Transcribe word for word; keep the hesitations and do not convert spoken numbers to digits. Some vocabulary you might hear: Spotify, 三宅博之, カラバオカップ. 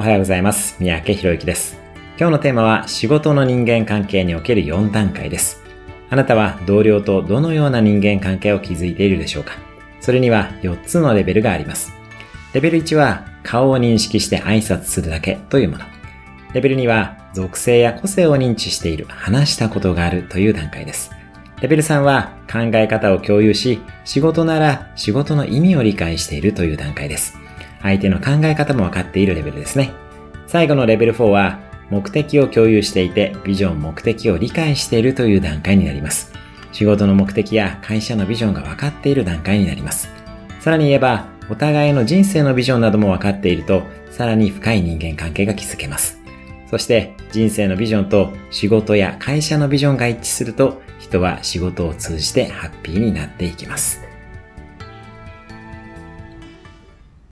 おはようございます。三宅博之です。今日のテーマは仕事の人間関係におけるよんだんかいです。あなたは同僚とどのような人間関係を築いているでしょうか。それにはよっつのレベルがあります。レベルいちは顔を認識して挨拶するだけというもの。レベルには属性や個性を認知している、話したことがあるという段階です。レベルさんは考え方を共有し、仕事なら仕事の意味を理解しているという段階です。相手の考え方も分かっているレベルですね。最後のレベルよんは目的を共有していて、ビジョン、目的を理解しているという段階になります。仕事の目的や会社のビジョンが分かっている段階になります。さらに言えば、お互いの人生のビジョンなども分かっていると、さらに深い人間関係が築けます。そして人生のビジョンと仕事や会社のビジョンが一致すると、人は仕事を通じてハッピーになっていきます。